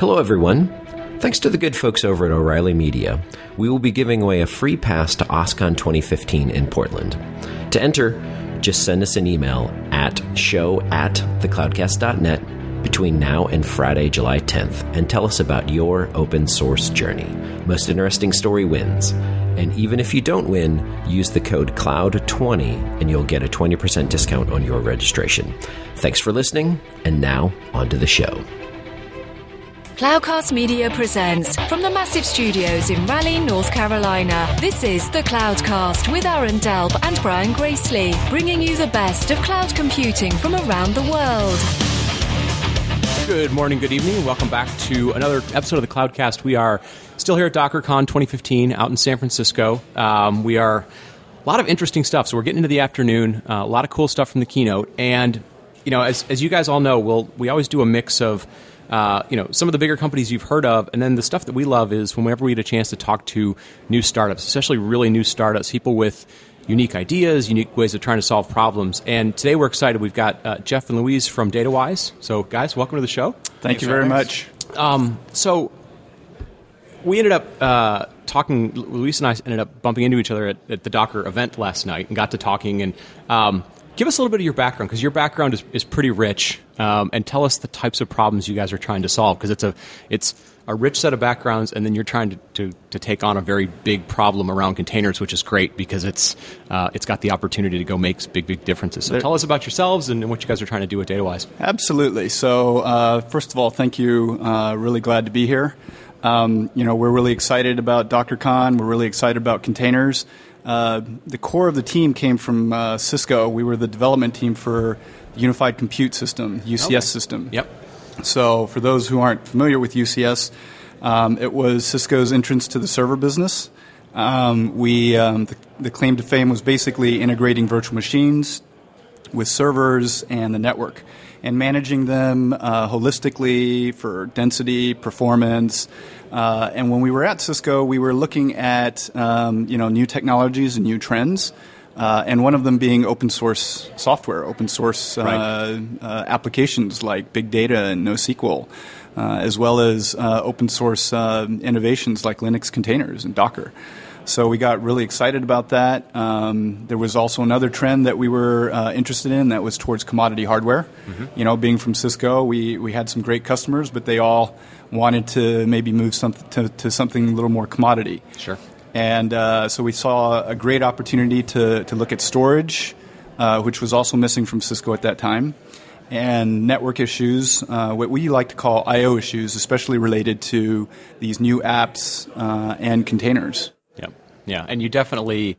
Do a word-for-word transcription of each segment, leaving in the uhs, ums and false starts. Hello, everyone. Thanks to the good folks over at O'Reilly Media, we will be giving away a free pass to OSCON twenty fifteen in Portland. To enter, just send us an email at show at the cloudcast dot net between now and Friday, July tenth, and tell us about your open source journey. Most interesting story wins. And even if you don't win, use the code cloud twenty and you'll get a twenty percent discount on your registration. Thanks for listening, and now onto the show. Cloudcast Media presents from the massive studios in Raleigh, North Carolina. This is The Cloudcast with Aaron Delp and Brian Gracely, bringing you the best of cloud computing from around the world. Good morning, good evening. Welcome back to another episode of The Cloudcast. We are still here at DockerCon twenty fifteen out in San Francisco. Um, we are a lot of interesting stuff. So we're getting into the afternoon, uh, a lot of cool stuff from the keynote. And, you know, as, as you guys all know, we'll, we always do a mix of Uh, you know, some of the bigger companies you've heard of, and then the stuff that we love is whenever we get a chance to talk to new startups, especially really new startups, people with unique ideas, unique ways of trying to solve problems. And today we're excited. We've got uh, Jeff and Luis from Datawise. So, guys, welcome to the show. Thank Thanks you very much. Um, so, we ended up uh, talking, Luis and I ended up bumping into each other at, at the Docker event last night and got to talking. And um, give us a little bit of your background, because your background is, is pretty rich, um, and tell us the types of problems you guys are trying to solve, because it's a it's a rich set of backgrounds, and then you're trying to, to, to take on a very big problem around containers, which is great, because it's uh, it's got the opportunity to go make big, big differences. So there, tell us about yourselves and what you guys are trying to do with Datawise. Absolutely. So uh, first of all, thank you. Uh, really glad to be here. Um, you know, we're really excited about DockerCon. We're really excited about containers. Uh, the core of the team came from uh, Cisco. We were the development team for the Unified Compute System, U C S okay. system. Yep. So for those who aren't familiar with U C S, um, it was Cisco's entrance to the server business. Um, we um, the, the claim to fame was basically integrating virtual machines with servers and the network and managing them uh, holistically for density, performance. Uh, and when we were at Cisco, we were looking at um, you know new technologies and new trends, uh, and one of them being open source software, open source uh, right. uh, applications like big data and NoSQL, uh, as well as uh, open source uh, innovations like Linux containers and Docker. So we got really excited about that. Um, there was also another trend that we were uh, interested in that was towards commodity hardware. Mm-hmm. You know, being from Cisco, we, we had some great customers, but they all wanted to maybe move some, to, to something a little more commodity. Sure. And uh, so we saw a great opportunity to, to look at storage, uh, which was also missing from Cisco at that time, and network issues, uh, what we like to call I O issues, especially related to these new apps uh, and containers. Yeah, yeah, and you definitely.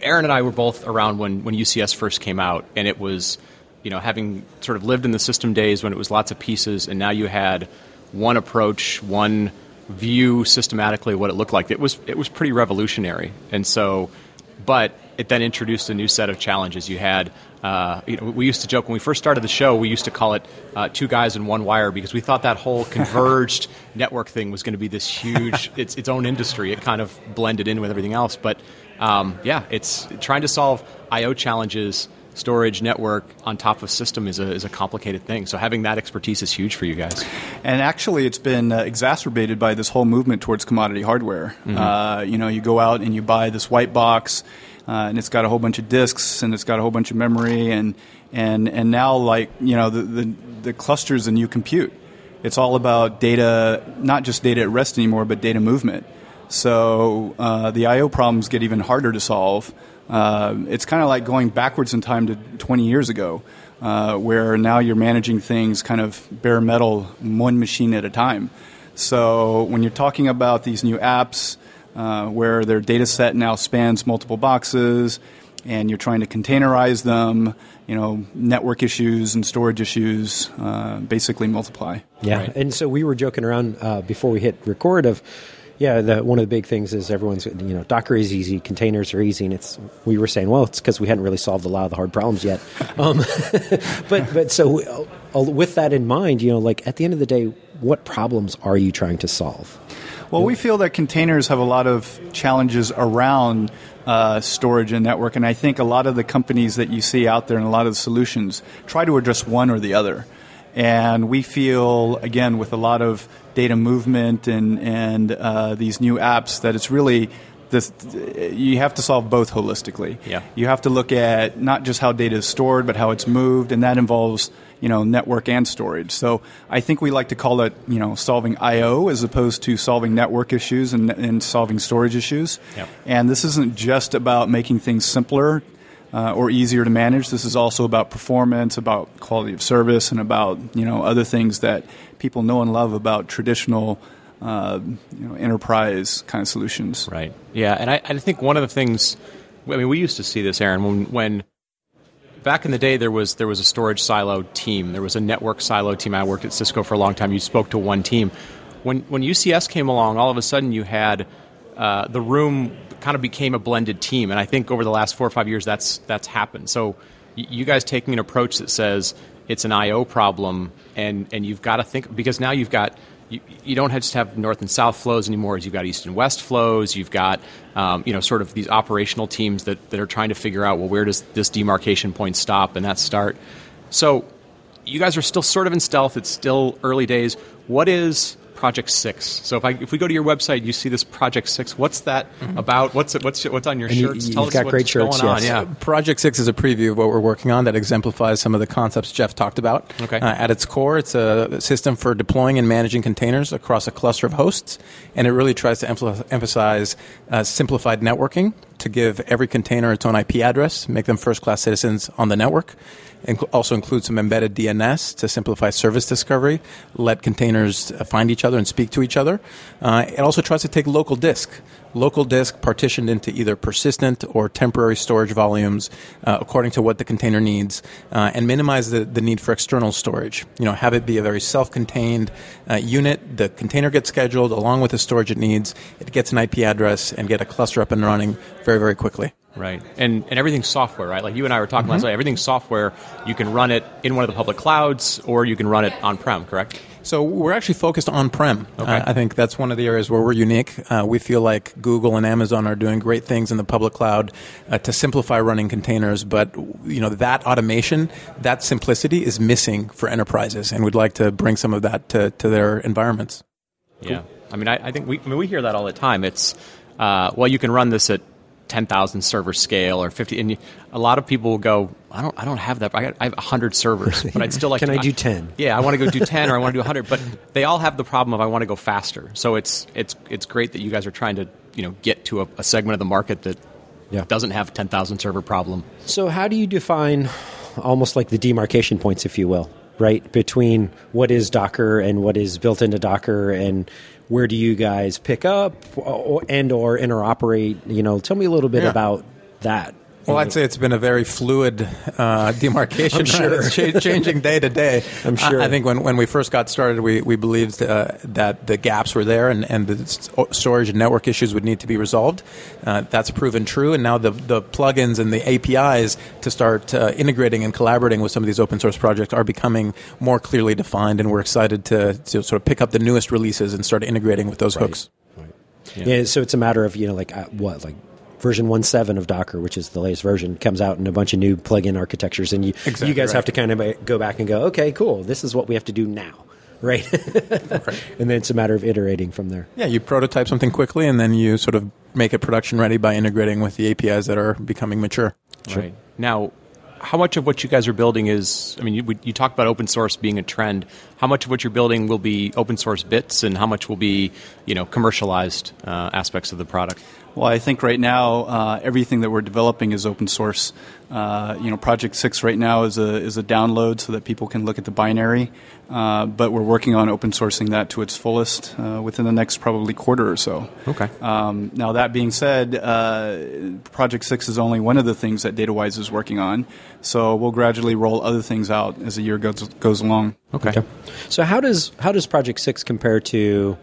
Aaron and I were both around when, when U C S first came out, and it was, you know, having sort of lived in the system days when it was lots of pieces, and now you had one approach, one view systematically what it looked like. It was it was pretty revolutionary, and so, but it then introduced a new set of challenges. You had, uh, you know, we used to joke when we first started the show, we used to call it uh, two guys and one wire, because we thought that whole converged network thing was going to be this huge, it's its own industry. It kind of blended in with everything else. But um, yeah, it's trying to solve I O challenges, storage, network on top of system is a is a complicated thing. So having that expertise is huge for you guys. And actually, it's been uh, exacerbated by this whole movement towards commodity hardware. Mm-hmm. Uh, you know, you go out and you buy this white box. Uh, and it's got a whole bunch of disks, and it's got a whole bunch of memory, and and and now, like, you know, the the, the clusters and you compute. It's all about data, not just data at rest anymore, but data movement. So uh, the I O problems get even harder to solve. Uh, it's kind of like going backwards in time to twenty years ago, uh, where now you're managing things kind of bare metal, one machine at a time. So when you're talking about these new apps, Uh, where their data set now spans multiple boxes, and you're trying to containerize them, you know, network issues and storage issues uh, basically multiply. Yeah, right. And so we were joking around uh, before we hit record of, yeah, the, one of the big things is everyone's, you know, Docker is easy, containers are easy, and it's we were saying, well, it's because we hadn't really solved a lot of the hard problems yet. um, but but so with that in mind, you know, like at the end of the day, what problems are you trying to solve? Well, we feel that containers have a lot of challenges around uh, storage and network, and I think a lot of the companies that you see out there and a lot of the solutions try to address one or the other. And we feel, again, with a lot of data movement and, and uh, these new apps, that it's really this, you have to solve both holistically. Yeah. You have to look at not just how data is stored, but how it's moved, and that involves, you know, network and storage. So I think we like to call it, you know, solving I O as opposed to solving network issues and, and solving storage issues. Yep. And this isn't just about making things simpler uh, or easier to manage. This is also about performance, about quality of service, and about, you know, other things that people know and love about traditional uh, you know, enterprise kind of solutions. Right. Yeah. And I, I think one of the things, I mean, we used to see this, Aaron, when, when back in the day, there was there was a storage silo team. There was a network silo team. I worked at Cisco for a long time. You spoke to one team. When when U C S came along, all of a sudden you had uh, the room kind of became a blended team. And I think over the last four or five years, that's that's happened. So you guys taking an approach that says it's an I O problem, and, and you've got to think, because now you've got, you, you don't have just have north and south flows anymore. You've got east and west flows. You've got um, you know, sort of these operational teams that, that are trying to figure out, well, where does this demarcation point stop and that start? So you guys are still sort of in stealth. It's still early days. What is Project Six? So if I if we go to your website, you see this Project Six. What's that mm-hmm. about? What's it, what's what's on your and shirts? You, Tell you've us got what's great shirts, going yes. on. Yeah. Project Six is a preview of what we're working on that exemplifies some of the concepts Jeff talked about. Okay. Uh, at its core, it's a system for deploying and managing containers across a cluster of hosts, and it really tries to emph- emphasize uh, simplified networking to give every container its own I P address, make them first-class citizens on the network, and also include some embedded D N S to simplify service discovery, let containers find each other and speak to each other. Uh, it also tries to take local disk, local disk partitioned into either persistent or temporary storage volumes uh, according to what the container needs, uh, and minimize the, the need for external storage. You know, have it be a very self-contained uh, unit. The container gets scheduled along with the storage it needs. It gets an I P address and get a cluster up and running very, very quickly. Right. And and everything's software, right? Like you and I were talking mm-hmm. last night, everything's software. You can run it in one of the public clouds or you can run it on-prem, correct? So we're actually focused on-prem. Okay. Uh, I think that's one of the areas where we're unique. Uh, we feel like Google and Amazon are doing great things in the public cloud uh, to simplify running containers, but you know, that automation, that simplicity is missing for enterprises, and we'd like to bring some of that to, to their environments. Cool. Yeah. I mean, I, I think we I mean, we hear that all the time. It's, uh, well, you can run this at ten thousand server scale or fifty, and you, a lot of people will go, I don't I don't have that. I, got, I have one hundred servers, but I'd still like Can to... Can I do ten? I, yeah, I want to go do ten or I want to do one hundred, but they all have the problem of I want to go faster. So it's it's it's great that you guys are trying to, you know, get to a, a segment of the market that yeah. doesn't have a ten thousand server problem. So how do you define almost like the demarcation points, if you will, right, between what is Docker and what is built into Docker, and where do you guys pick up and or interoperate? You know, tell me a little bit yeah. about that. Well, I'd say it's been a very fluid uh, demarcation. I'm sure. Right? It's cha- changing day to day. I'm sure. I, I think when, when we first got started, we, we believed uh, that the gaps were there and, and the st- storage and network issues would need to be resolved. Uh, that's proven true. And now the, the plugins and the A P Is to start uh, integrating and collaborating with some of these open source projects are becoming more clearly defined. And we're excited to, to sort of pick up the newest releases and start integrating with those right. hooks. Right. Yeah. yeah. So it's a matter of, you know, like uh, what, like, version one point seven of Docker, which is the latest version, comes out in a bunch of new plug-in architectures. And you, exactly you guys right. have to kind of go back and go, okay, cool, this is what we have to do now, right? right? And then it's a matter of iterating from there. Yeah, you prototype something quickly, and then you sort of make it production-ready by integrating with the A P Is that are becoming mature. Sure. Right. Now, how much of what you guys are building is, I mean, you, you talked about open source being a trend. How much of what you're building will be open source bits, and how much will be, you know, commercialized uh, aspects of the product? Well, I think right now uh, everything that we're developing is open source. Uh, you know, Project Six right now is a is a download so that people can look at the binary. Uh, but we're working on open sourcing that to its fullest uh, within the next probably quarter or so. Okay. Um, now that being said, uh, Project Six is only one of the things that Datawise is working on. So we'll gradually roll other things out as the year goes goes along. Okay. okay. So how does how does Project Six compare to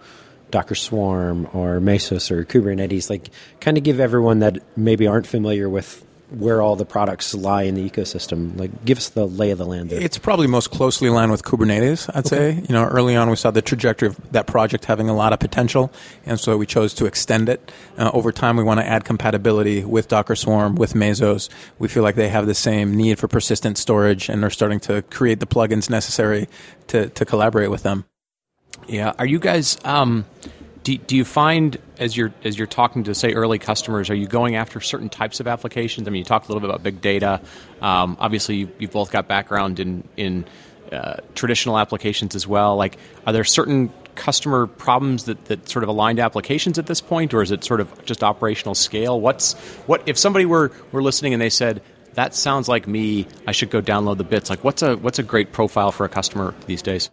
Docker Swarm or Mesos or Kubernetes? Like, kind of give everyone that maybe aren't familiar with where all the products lie in the ecosystem? Like, give us the lay of the land there. It's probably most closely aligned with Kubernetes, I'd okay. say. You know, early on we saw the trajectory of that project having a lot of potential, and so we chose to extend it. Uh, over time, we want to add compatibility with Docker Swarm, with Mesos. We feel like they have the same need for persistent storage, and are starting to create the plugins necessary to, to collaborate with them. Yeah. Are you guys... Um, Do, do you find, as you're as you're talking to, say, early customers, are you going after certain types of applications? I mean, you talked a little bit about big data. Um, obviously, you, you've both got background in, in uh, traditional applications as well. Like, are there certain customer problems that, that sort of aligned applications at this point, or is it sort of just operational scale? What's what if somebody were, were listening and they said, that sounds like me, I should go download the bits. Like, what's a what's a great profile for a customer these days?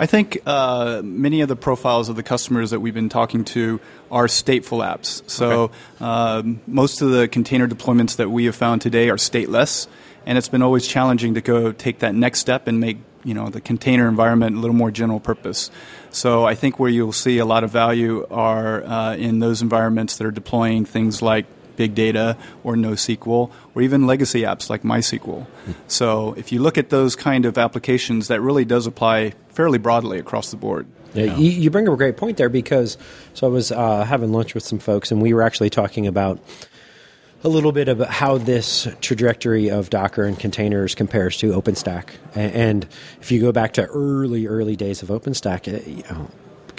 I think uh, many of the profiles of the customers that we've been talking to are stateful apps. So okay. um, most of the container deployments that we have found today are stateless, and it's been always challenging to go take that next step and make you know the container environment a little more general purpose. So I think where you'll see a lot of value are uh, in those environments that are deploying things like big data or NoSQL, or even legacy apps like MySQL. So if you look at those kind of applications, that really does apply fairly broadly across the board. Yeah, you know? You bring up a great point there, because so I was uh, having lunch with some folks, and we were actually talking about a little bit about how this trajectory of Docker and containers compares to OpenStack. And if you go back to early, early days of OpenStack, it, you know,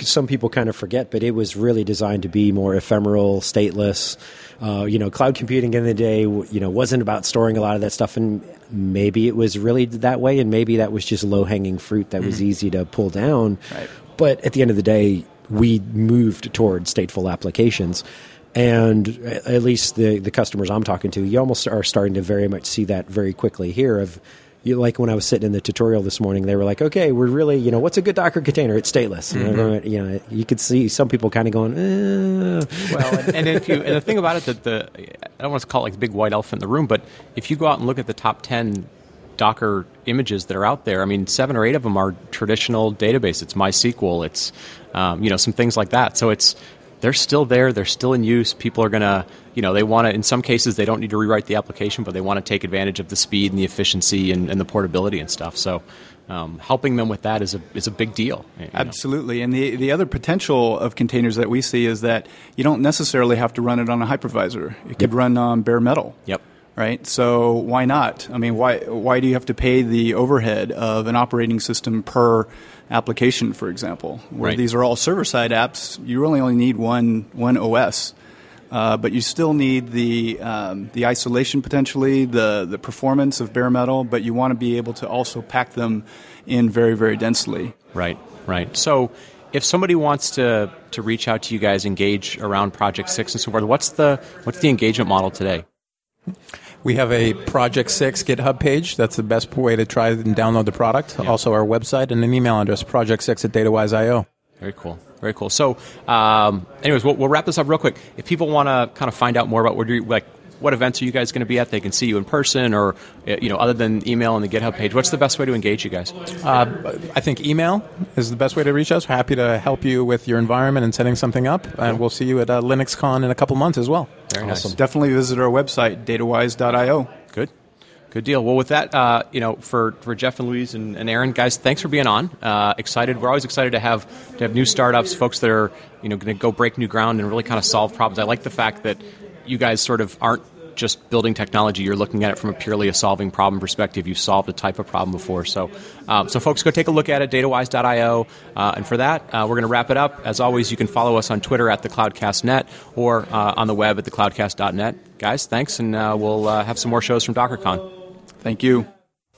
some people kind of forget, but it was really designed to be more ephemeral, stateless. Uh, you know, cloud computing in the day, you know, wasn't about storing a lot of that stuff, and maybe it was really that way, and maybe that was just low-hanging fruit that mm-hmm. was easy to pull down. Right. But at the end of the day, we moved toward stateful applications, and at least the the customers I'm talking to, you almost are starting to very much see that very quickly here of. You, like when I was sitting in the tutorial this morning, they were like, okay, we're really, you know, what's a good Docker container? It's stateless. Mm-hmm. You know, you could see some people kind of going, eh. Well, and, and, if you, and the thing about it that the, I don't want to call it like the big white elephant in the room, but if you go out and look at the top ten Docker images that are out there, I mean, seven or eight of them are traditional database. It's MySQL. It's, um, you know, some things like that. So it's, they're still there. They're still in use. People are going to, you know, they want to, in some cases, they don't need to rewrite the application, but they want to take advantage of the speed and the efficiency and, and the portability and stuff. So um, helping them with that is a is a big deal. You know? Absolutely. And the, the other potential of containers that we see is that you don't necessarily have to run it on a hypervisor. It could yep. run on bare metal. Yep. Right? So why not? I mean, why why do you have to pay the overhead of an operating system per application, for example? Where right. these are all server-side apps, you really only need one one O S. Uh, but you still need the um, the isolation potentially, the, the performance of bare metal, but you want to be able to also pack them in very, very densely. Right, right. So if somebody wants to, to reach out to you guys, engage around Project six and so forth, what's the what's the engagement model today? We have a Project six GitHub page. That's the best way to try and download the product. Yeah. Also our website and an email address, project six at datawise dot io. Very cool. Very cool. So um, anyways, we'll, we'll wrap this up real quick. If people want to kind of find out more about what, you, like, what events are you guys going to be at, they can see you in person or, you know, other than email and the GitHub page, what's the best way to engage you guys? Uh, I think email is the best way to reach us. We're happy to help you with your environment and setting something up. And we'll see you at uh, LinuxCon in a couple months as well. Very awesome. Nice. Definitely visit our website, datawise dot io. Good. Good deal. Well, with that, uh, you know, for, for Jeff and Luis and, and Aaron, guys, thanks for being on. Uh, excited. We're always excited to have to have new startups, folks that are, you know, going to go break new ground and really kind of solve problems. I like the fact that you guys sort of aren't just building technology. You're looking at it from a purely a solving problem perspective. You've solved a type of problem before. So, um, so folks, go take a look at it, datawise dot io. Uh, and for that, uh, we're going to wrap it up. As always, you can follow us on Twitter at the cloudcast net or uh, on the web at the cloudcast dot net. Guys, thanks, and uh, we'll uh, have some more shows from DockerCon. Thank you.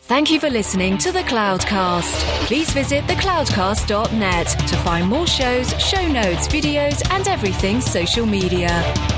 Thank you for listening to The Cloudcast. Please visit the cloudcast dot net to find more shows, show notes, videos, and everything social media.